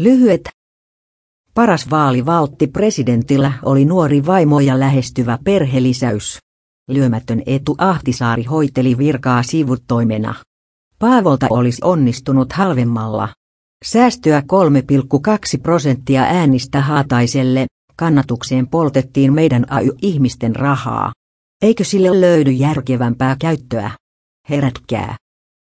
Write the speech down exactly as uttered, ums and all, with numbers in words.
Lyhyet. Paras vaalivaltti presidentillä oli nuori vaimo ja lähestyvä perhelisäys. Lyömätön Eetu Ahtisaari hoiteli virkaa sivutoimena. Paavolta olisi onnistunut halvemmalla. Säästöä kolme pilkku kaksi prosenttia äänistä Haataiselle, kannatukseen poltettiin meidän A Y-ihmisten rahaa. Eikö sille löydy järkevämpää käyttöä? Herätkää.